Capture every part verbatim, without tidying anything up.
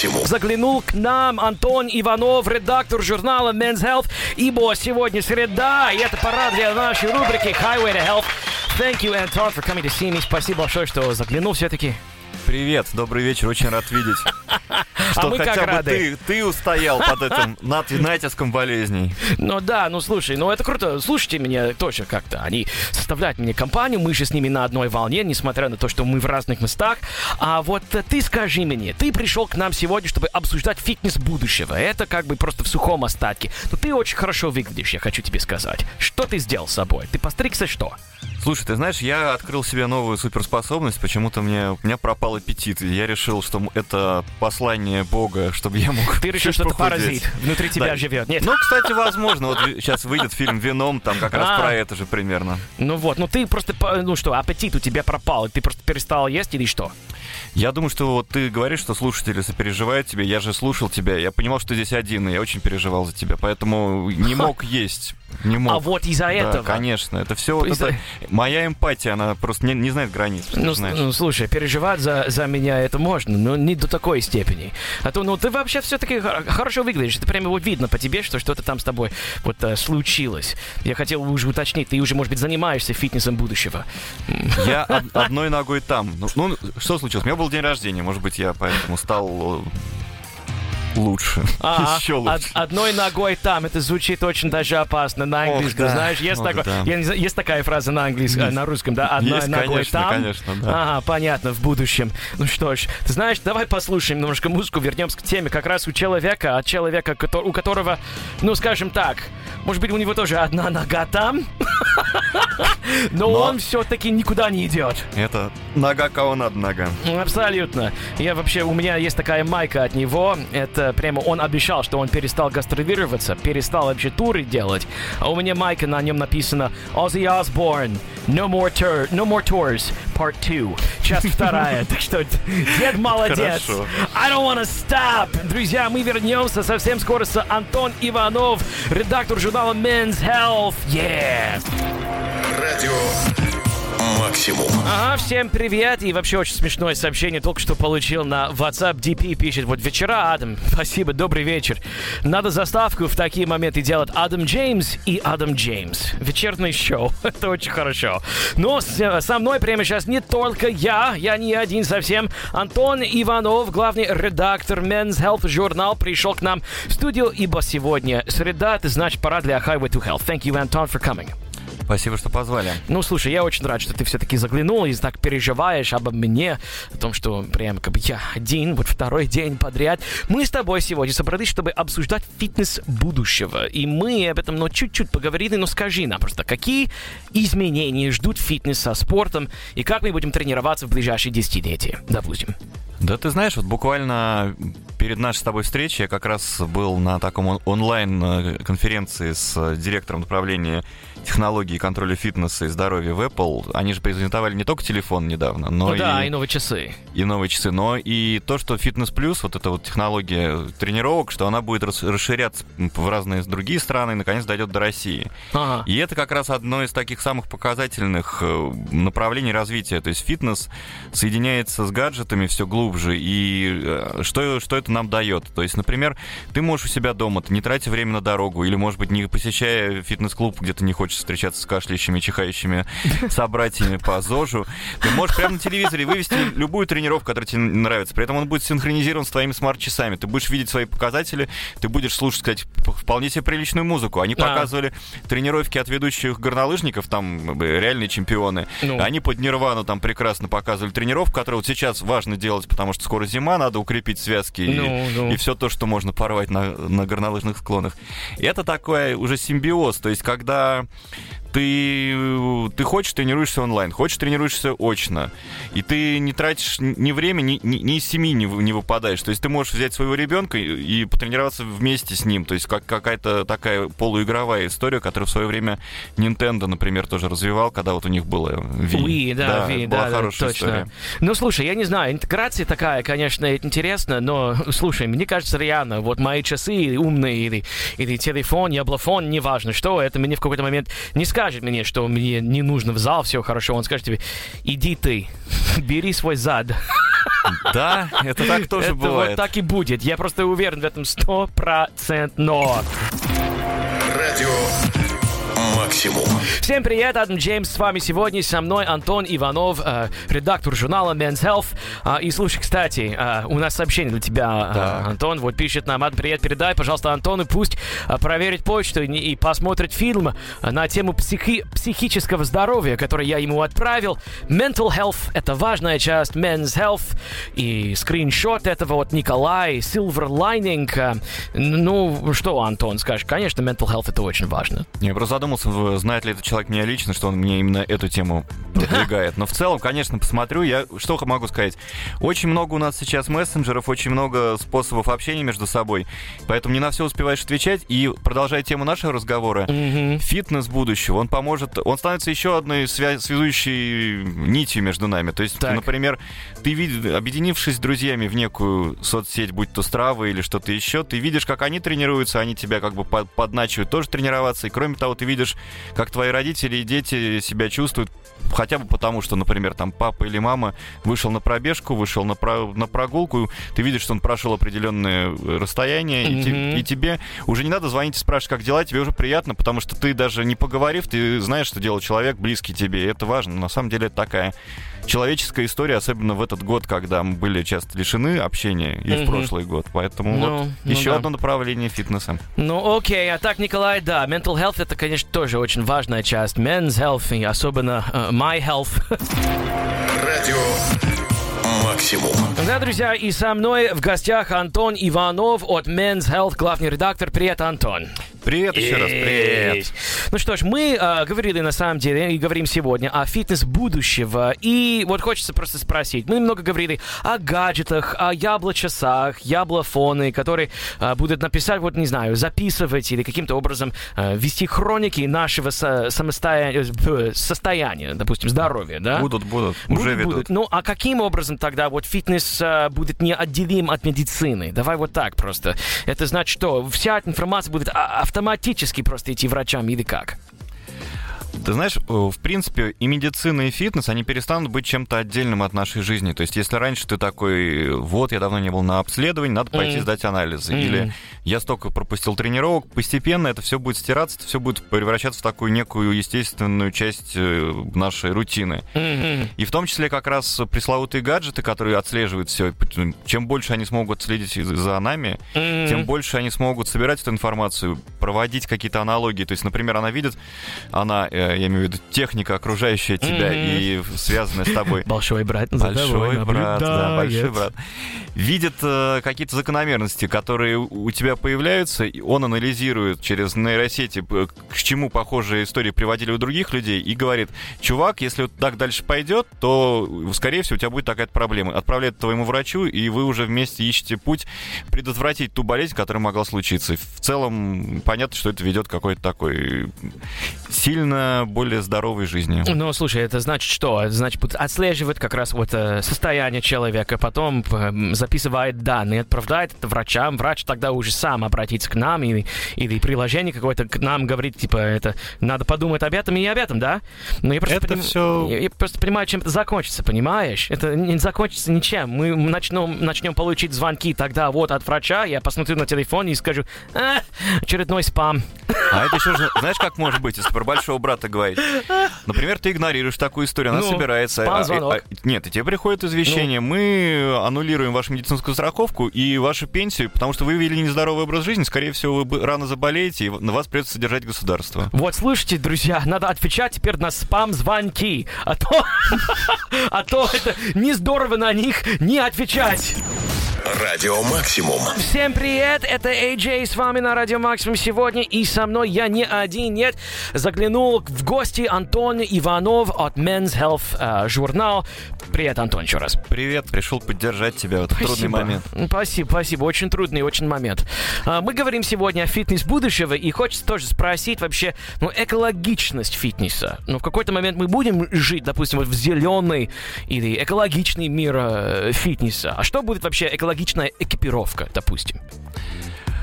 всему. Заглянул к нам Антон Иванов, редактор журнала Men's Health, ибо сегодня среда, и это пора для нашей рубрики Highway to Health. Thank you, Anton, for coming to see me. Спасибо большое, что заглянул все-таки. Привет, добрый вечер, очень рад видеть. Что а хотя бы ты, ты устоял под этим натинатиском болезней. Ну да, ну слушай, ну это круто. Слушайте меня тоже как-то. Они составляют мне компанию, мы же с ними на одной волне, несмотря на то, что мы в разных местах. А вот ты скажи мне, ты пришел к нам сегодня, чтобы обсуждать фитнес будущего. Это как бы просто в сухом остатке. Но ты очень хорошо выглядишь, я хочу тебе сказать. Что ты сделал с собой? Ты постригся, что? Слушай, ты знаешь, я открыл себе новую суперспособность, почему-то мне, у меня пропал аппетит, и я решил, что это послание Бога, чтобы я мог... Ты решил, что это паразит внутри тебя да. живет, нет? Ну, кстати, возможно, вот сейчас выйдет фильм «Веном», там как раз про это же примерно. Ну вот, ну ты просто, ну что, аппетит у тебя пропал, ты просто перестал есть или что? Я думаю, что вот ты говоришь, что слушатели сопереживают тебе, я же слушал тебя, я понимал, что ты здесь один, и я очень переживал за тебя, поэтому не мог есть, не мог. А вот из-за да, этого? Конечно, это все вот это... Моя эмпатия, она просто не, не знает границ. Ну, ну, слушай, переживать за, за меня это можно, но не до такой степени. А то, ну, ты вообще все-таки хорошо выглядишь. Это прямо вот видно по тебе, что что-то там с тобой вот а, случилось. Я хотел уже уточнить, ты уже, может быть, занимаешься фитнесом будущего. Я од- одной ногой там. Ну, ну, что случилось? У меня был день рождения, может быть, я поэтому стал... Лучше. А, еще лучше. Од- одной ногой там. Это звучит очень даже опасно на английском. Ох, да. Знаешь, есть, Ох, такой, да. я, есть такая фраза на английском, есть. на русском, да? Одной есть, ногой конечно, там. Конечно, да. Ага, понятно, в будущем. Ну что ж, ты знаешь, давай послушаем немножко музыку, вернемся к теме. Как раз у человека, от человека, у которого, ну скажем так, может быть, у него тоже одна нога там, но он все-таки никуда не идет. Это нога кого надо, нога. Абсолютно. Я вообще, у меня есть такая майка от него. Это прямо он обещал, что он перестал гастролироваться, перестал вообще туры делать. А у меня майка, на нем написано Ozzy Osbourne, No More, Tur- No More Tours, Part два. Часть вторая. Так что, дед молодец. Хорошо. I don't wanna stop. Друзья, мы вернемся совсем скоро с Антон Иванов, редактор журнала Men's Health. Yeah! Радио Максимум. Ага, всем привет. И вообще очень смешное сообщение только что получил на WhatsApp. ди пи пишет: вот вечера, Адам. Спасибо, добрый вечер. Надо заставку в такие моменты делать. Адам Джеймс и Адам Джеймс. Вечернее шоу. Это очень хорошо. Но со мной прямо сейчас не только я. Я не один совсем. Антон Иванов, главный редактор Men's Health журнал, пришел к нам в студию, ибо сегодня среда, это значит пора для Highway to Health. Thank you, Anton, for coming. Спасибо, что позвали. Ну, слушай, я очень рад, что ты все-таки заглянул и так переживаешь обо мне, о том, что прям как бы я один, вот второй день подряд. Мы с тобой сегодня собрались, чтобы обсуждать фитнес будущего. И мы об этом, ну, чуть-чуть поговорили, но скажи нам просто, какие изменения ждут фитнес со спортом и как мы будем тренироваться в ближайшие десятилетия, допустим. Да ты знаешь, вот буквально перед нашей с тобой встречей я как раз был на таком онлайн-конференции с директором направления технологии контроля фитнеса и здоровья в Apple. Они же презентовали не только телефон недавно, но ну и... да, и новые часы. И новые часы, но и то, что Fitness Plus, вот эта вот технология тренировок, что она будет расширяться в разные другие страны и, наконец, дойдет до России. Ага. И это как раз одно из таких самых показательных направлений развития. То есть фитнес соединяется с гаджетами все глубже. И что, что это нам дает? То есть, например, ты можешь у себя дома, ты не тратя время на дорогу, или, может быть, не посещая фитнес-клуб, где ты не хочешь встречаться с кашляющими, чихающими собратьями по ЗОЖу, ты можешь прямо на телевизоре вывести любую тренировку, которая тебе нравится. При этом он будет синхронизирован с твоими смарт-часами. Ты будешь видеть свои показатели, ты будешь слушать, кстати, вполне себе приличную музыку. Они да. показывали тренировки от ведущих горнолыжников, там реальные чемпионы. Ну. Они под Нирвану там прекрасно показывали тренировку, которую вот сейчас важно делать, потому что скоро зима, надо укрепить связки ну, и, ну. и все то, что можно порвать на, на горнолыжных склонах. И это такой уже симбиоз, то есть когда... Ты, ты хочешь, тренируешься онлайн, хочешь, тренируешься очно. И ты не тратишь ни времени, ни, ни из семьи не, не выпадаешь. То есть ты можешь взять своего ребенка и, и потренироваться вместе с ним. То есть как, какая-то такая полуигровая история, которую в свое время Nintendo, например, тоже развивал, когда вот у них было Wii. Wii, да, да Wii, была да, хорошая да, точно. История. Ну, слушай, я не знаю, интеграция такая, конечно, интересна, но, слушай, мне кажется, реально, вот мои часы умные или, или телефон, яблофон, неважно что, это мне в какой-то момент не сказать. Скажет мне, что мне не нужно в зал, все хорошо. Он скажет тебе: иди ты, бери свой зад. Да, это так тоже бывает. Это вот так и будет. Я просто уверен в этом стопроцентно. Радио Максимум. Всем привет, Адам Джеймс с вами сегодня. Со мной Антон Иванов, э, редактор журнала Men's Health. Э, и слушай, кстати, э, у нас сообщение для тебя, э, Антон. Вот пишет нам: Адам, привет, передай, пожалуйста, Антону, пусть э, проверит почту и, и посмотрит фильм на тему психи- психического здоровья, который я ему отправил. Mental Health — это важная часть Men's Health. И скриншот этого от Николая, Silver Lining. Ну, что, Антон, скажешь? Конечно, Mental Health — это очень важно. Я просто задумался, знает ли этот человек меня лично, что он мне именно эту тему продвигает. Но в целом, конечно, посмотрю. Я что могу сказать? Очень много у нас сейчас мессенджеров, очень много способов общения между собой. Поэтому не на все успеваешь отвечать. И продолжая тему нашего разговора, mm-hmm. фитнес будущего, он поможет, он становится еще одной свя- связующей нитью между нами. То есть, так. например, ты видишь, объединившись с друзьями в некую соцсеть, будь то Strava или что-то еще, ты видишь, как они тренируются, они тебя как бы подначивают тоже тренироваться. И кроме того, ты видишь, как твои родители и дети себя чувствуют, хотя бы потому, что, например, там папа или мама вышел на пробежку, вышел на, про- на прогулку, ты видишь, что он прошел определенное расстояние, mm-hmm. и, те- и тебе уже не надо звонить и спрашивать, как дела, тебе уже приятно, потому что ты даже не поговорив, ты знаешь, что делал человек близкий тебе, и это важно. На самом деле это такая человеческая история, особенно в этот год, когда мы были часто лишены общения, и mm-hmm. в прошлый год, поэтому no, вот no, еще no, одно да. направление фитнеса. Ну окей, а так, Николай, да, mental health — это, конечно, тоже очень важная часть Men's Health, и особенно uh, My Health. Радио Максимум. Да, друзья, и со мной в гостях Антон Иванов от Men's Health, главный редактор. Привет, Антон. Привет еще раз, привет. Ну что ж, мы э, говорили на самом деле и говорим сегодня о фитнес будущего. И вот хочется просто спросить. Мы много говорили о гаджетах, о яблочасах, яблофоны, которые э, будут написать, вот не знаю, записывать или каким-то образом э, вести хроники нашего со- самостоя- состояния, допустим, здоровья, да? Будут, будут, будут уже ведут. Будут. Ну, а каким образом тогда вот фитнес э, будет неотделим от медицины? Давай вот так просто. Это значит, что вся информация будет о- автоматически просто идти врачам или как? Ты знаешь, в принципе, и медицина, и фитнес, они перестанут быть чем-то отдельным от нашей жизни. То есть, если раньше ты такой, вот, я давно не был на обследовании, надо пойти mm. сдать анализы. Mm. Или я столько пропустил тренировок, постепенно это все будет стираться, это все будет превращаться в такую некую естественную часть нашей рутины. Mm-hmm. И в том числе как раз пресловутые гаджеты, которые отслеживают все. Чем больше они смогут следить за нами, mm-hmm. тем больше они смогут собирать эту информацию, проводить какие-то аналогии. То есть, например, она видит, она... я имею в виду техника, окружающая тебя mm-hmm. и связанная с тобой. Большой брат. Большой брат, да, большой брат. Видит э, какие-то закономерности, которые у тебя появляются, и он анализирует через нейросети, к чему похожие истории приводили у других людей, и говорит: чувак, если вот так дальше пойдет, то, скорее всего, у тебя будет такая-то проблема. Отправляет твоему врачу, и вы уже вместе ищете путь предотвратить ту болезнь, которая могла случиться. В целом, понятно, что это ведет к какой-то такой сильно более здоровой жизни. Ну, слушай, это значит что? Это значит, отслеживает как раз вот состояние человека, потом записывает данные, отправляет это врачам. Врач тогда уже сам обратится к нам или, или приложение какое-то к нам говорит, типа, это надо подумать об этом и об этом, да? Но я просто это поним... все... Я, я просто понимаю, чем это закончится, понимаешь? Это не закончится ничем. Мы начнем, начнем получить звонки тогда вот от врача, я посмотрю на телефон и скажу: а, очередной спам. А это еще, знаешь, как может быть, если про большого брата говорить. Например, ты игнорируешь такую историю, она ну, собирается. А, а, а, нет, и тебе приходит извещение. Ну. Мы аннулируем вашу медицинскую страховку и вашу пенсию, потому что вы вели нездоровый образ жизни, скорее всего, вы рано заболеете, и на вас придется содержать государство. Вот, слышите, друзья, надо отвечать теперь на спам-звонки, а то а то это нездорово на них не отвечать. Радио Максимум. Всем привет, это Эй Джей с вами на Радио Максимум сегодня, и со мной я не один, нет. Заглянул в гости Антон Иванов от Men's Health э, журнал. Привет, Антон, еще раз. Привет, пришел поддержать тебя в этот трудный момент. Спасибо, спасибо, очень трудный, очень момент. А, мы говорим сегодня о фитнес будущего, и хочется тоже спросить вообще, ну, экологичность фитнеса. Ну, в какой-то момент мы будем жить, допустим, вот в зеленый или экологичный мир э, фитнеса. А что будет вообще экологичность? Логичная экипировка, допустим.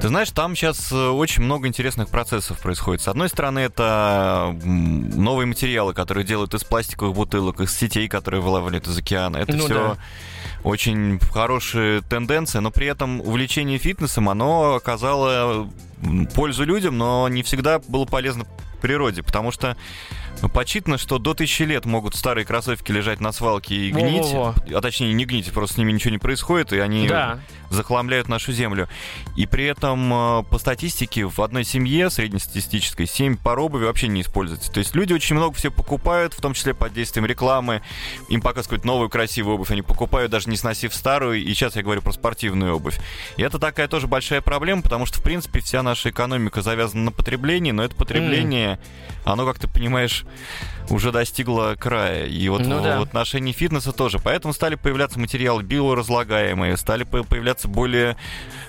Ты знаешь, там сейчас очень много интересных процессов происходит. С одной стороны, это новые материалы, которые делают из пластиковых бутылок, из сетей, которые вылавливают из океана. Это ну все... Да. очень хорошие тенденции, но при этом увлечение фитнесом, оно оказало пользу людям, но не всегда было полезно природе, потому что подсчитано, что до тысячи лет могут старые кроссовки лежать на свалке и гнить. Во-во-во. А точнее, не гнить, просто с ними ничего не происходит, и они да. захламляют нашу землю. И при этом по статистике в одной семье, среднестатистической, семь пар обуви вообще не используется. То есть люди очень много всего покупают, в том числе под действием рекламы. Им показывают новую красивую обувь, они покупают, даже не сносив старую. И сейчас я говорю про спортивную обувь. И это такая тоже большая проблема, потому что, в принципе, вся наша экономика завязана на потреблении, но это потребление, mm. оно, как ты понимаешь, уже достигла края. И вот ну, в, да. в отношении фитнеса тоже. Поэтому стали появляться материалы биоразлагаемые, стали появляться более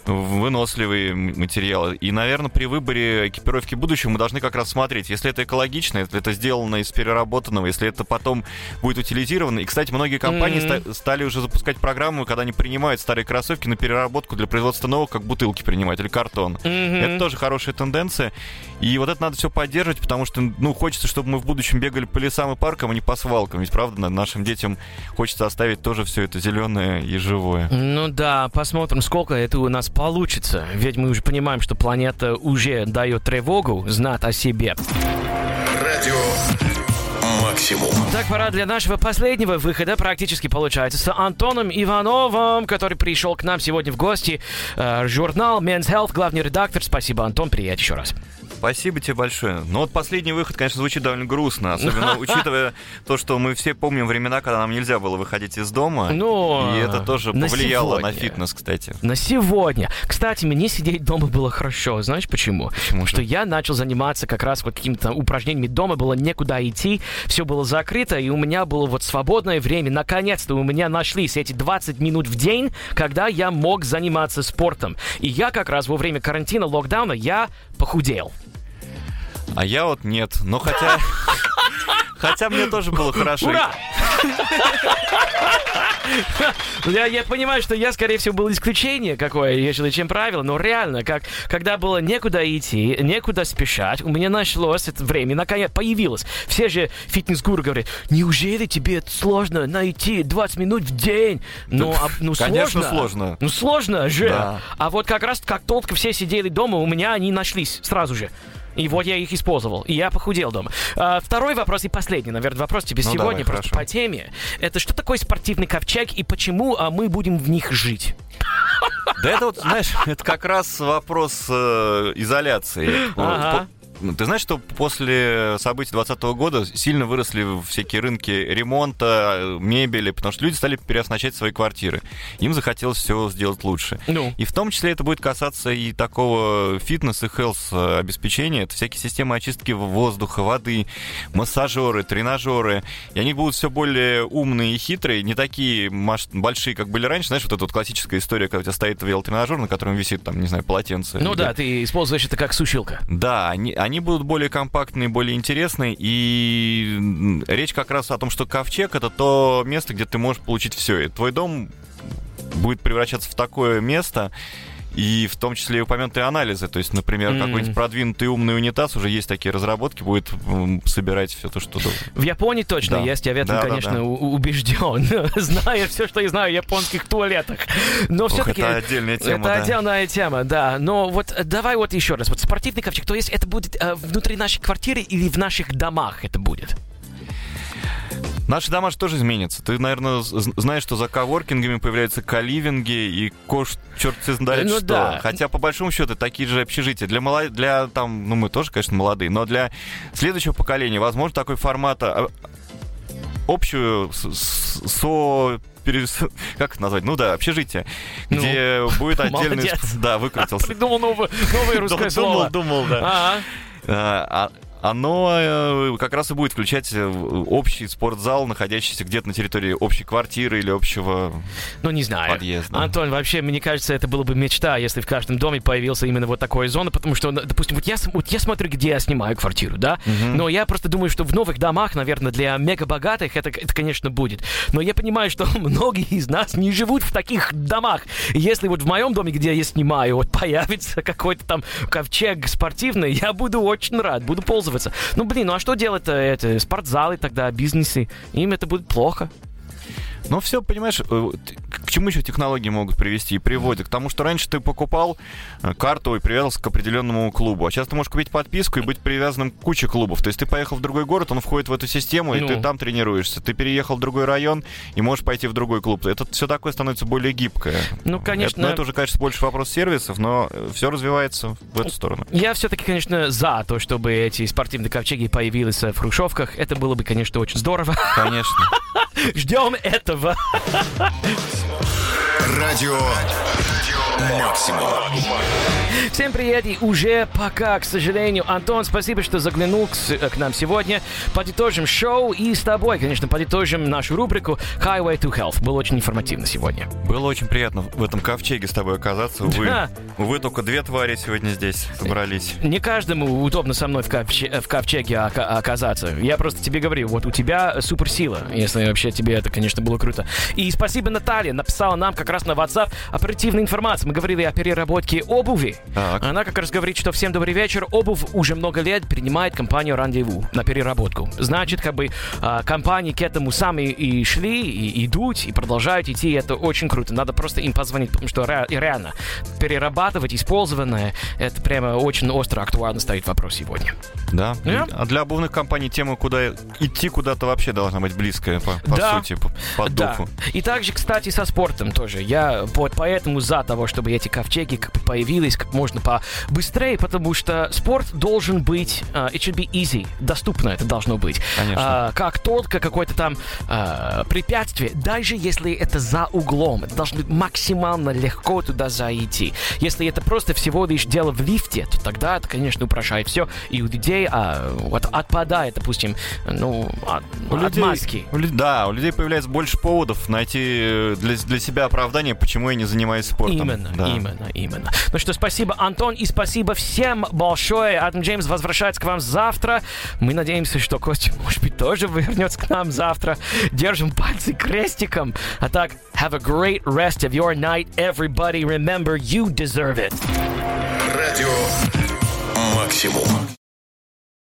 выносливые материалы. И, наверное, при выборе экипировки будущего мы должны как раз смотреть, если это экологично, если это сделано из переработанного, если это потом будет утилизировано. И, кстати, многие компании mm-hmm. ста- стали уже запускать программы, когда они принимают старые кроссовки на переработку для производства новых, как бутылки принимать или картон. Mm-hmm. Это тоже хорошая тенденция. И вот это надо все поддерживать, потому что, ну, хочется, чтобы мы в будущем бегали по лесам и паркам, а не по свалкам. Ведь, правда, нашим детям хочется оставить тоже все это зеленое и живое. Ну да, посмотрим, сколько это у нас получится. Ведь мы уже понимаем, что планета уже дает тревогу знать о себе. Радио Максимум. Так, пора для нашего последнего выхода, практически получается, с Антоном Ивановым, который пришел к нам сегодня в гости. Журнал Men's Health, главный редактор. Спасибо, Антон, привет еще раз. Спасибо тебе большое. Ну вот последний выход, конечно, звучит довольно грустно, особенно учитывая то, что мы все помним времена, когда нам нельзя было выходить из дома, и это тоже повлияло на фитнес, кстати. На сегодня. Кстати, мне сидеть дома было хорошо, знаешь почему? Потому что я начал заниматься как раз вот какими-то упражнениями дома, было некуда идти, все было закрыто, и у меня было вот свободное время. Наконец-то у меня нашлись эти двадцать минут в день, когда я мог заниматься спортом. И я как раз во время карантина, локдауна, я похудел. А я вот нет, но хотя... Хотя мне тоже было хорошо. Ура! Я, я понимаю, что я, скорее всего, был исключение какое, если чем правило, но реально, как, когда было некуда идти, некуда спешать, у меня нашлось это время, наконец появилось. Все же фитнес-гуру говорят, неужели тебе сложно найти двадцать минут в день? Ну, а, ну конечно, сложно. сложно. Ну, сложно же. Да. А вот как раз, как только все сидели дома, у меня они нашлись сразу же. И вот я их использовал, и я похудел дома. А, второй вопрос и последний, наверное, вопрос тебе ну, сегодня давай, просто хорошо. По теме. Это что такое спортивный ковчег и почему а, мы будем в них жить? Да это вот, знаешь, это как раз вопрос э, изоляции. Ага. Ты знаешь, что после событий двадцатого года сильно выросли всякие рынки ремонта, мебели, потому что люди стали переоснащать свои квартиры. Им захотелось все сделать лучше. Ну. И в том числе это будет касаться и такого фитнес и хелс обеспечения. Это всякие системы очистки воздуха, воды, массажеры, тренажеры. И они будут все более умные и хитрые, не такие маш... большие, как были раньше. Знаешь, вот эта вот классическая история, когда у тебя стоит велотренажер, на котором висит, там, не знаю, полотенце. Ну да, ты используешь это как сушилка. Да, они... они Они будут более компактные, более интересные. И речь как раз о том, что ковчег — это то место, где ты можешь получить все. И твой дом будет превращаться в такое место. И в том числе и упомянутые анализы. То есть, например, mm. какой-нибудь продвинутый умный унитаз, уже есть такие разработки, будет собирать все то, что нужно. В Японии точно да. есть, я в этом, да, конечно, да, да. убежден, зная все, что я знаю о японских туалетах. Но Ох, все-таки... Это отдельная тема, Это да. отдельная тема, да. Но вот давай вот еще раз. Вот спортивный ковчег, то есть это будет э, внутри нашей квартиры или в наших домах это будет? Наши дома же тоже изменятся. Ты, наверное, знаешь, что за коворкингами появляются коливинги и кош... Черт тебе знает ну, что. Да. Хотя, по большому счету, такие же общежития. Для, молод... для там, ну, мы тоже, конечно, молодые, но для следующего поколения, возможно, такой формат общую со... Как это назвать? Ну да, общежитие, ну, где будет отдельный... Молодец. Да, выкрутился. Придумал новое, новое русское слово. Думал, думал, да. Ага. Оно как раз и будет включать общий спортзал, находящийся где-то на территории общей квартиры или общего ну, не знаю. подъезда. Антон, вообще, мне кажется, это была бы мечта, если в каждом доме появился именно вот такая зона, потому что, допустим, вот я, вот я смотрю, где я снимаю квартиру, да, угу. но я просто думаю, что в новых домах, наверное, для мегабогатых это, это, конечно, будет. Но я понимаю, что многие из нас не живут в таких домах. Если вот в моем доме, где я снимаю, вот появится какой-то там ковчег спортивный, я буду очень рад, буду ползать. Ну, блин, ну а что делать-то это, спортзалы тогда, бизнесы? Им это будет плохо. Ну, все, понимаешь, к чему еще технологии могут привести и приводят? К тому, что раньше ты покупал карту и привязался к определенному клубу. А сейчас ты можешь купить подписку и быть привязанным к куче клубов. То есть ты поехал в другой город, он входит в эту систему, и ну. ты там тренируешься. Ты переехал в другой район и можешь пойти в другой клуб. Это все такое становится более гибкое. Ну, конечно. Это, но это уже, конечно, больше вопрос сервисов, но все развивается в эту сторону. Я все-таки, конечно, за то, чтобы эти спортивные ковчеги появились в хрущевках. Это было бы, конечно, очень здорово. Конечно. Ждем этого. Радио Максимум. Всем привет, и уже пока, к сожалению. Антон, спасибо, что заглянул к, к нам сегодня. Подытожим шоу и с тобой, конечно, подытожим нашу рубрику Highway to Health. Было очень информативно сегодня. Было очень приятно в этом ковчеге с тобой оказаться. Увы, да. Увы, только две твари сегодня здесь собрались. Не каждому удобно со мной в, ковче, в ковчеге оказаться. Я просто тебе говорю, вот у тебя суперсила, если вообще тебе это, конечно, было круто. И спасибо, Наталья написала нам как раз на WhatsApp оперативную информацию. Мы говорили о переработке обуви. Так. Она как раз говорит, что всем добрый вечер. Обувь уже много лет принимает компанию Рандеву на переработку. Значит, как бы компании к этому сами и шли, и идут, и продолжают идти. Это очень круто. Надо просто им позвонить, потому что реально перерабатывать использованное, это прямо очень остро актуально стоит вопрос сегодня. Да. Yeah? А для обувных компаний тема, куда идти куда-то вообще должна быть близкая по, по да. сути, по, по духу. Да. И также, кстати, со спортом тоже. Я вот поэтому за того, что чтобы эти ковчеги как бы появились как можно побыстрее, потому что спорт должен быть, uh, it should be easy, доступно это должно быть. Uh, как только какое-то там uh, препятствие, даже если это за углом, это должно быть максимально легко туда зайти. Если это просто всего лишь дело в лифте, то тогда это, конечно, упрощает все, и у людей uh, вот отпадает, допустим, ну, от, у от людей, маски. У, да, у людей появляется больше поводов найти для, для себя оправдание, почему я не занимаюсь спортом. Именно. Да. Именно, именно. Ну что, спасибо, Антон, и спасибо всем большое. Адам Джеймс возвращается к вам завтра. Мы надеемся, что Костя, может быть, тоже вернется к нам завтра. Держим пальцы крестиком. А так, have a great rest of your night, everybody. Remember, you deserve it. Радио Максимум.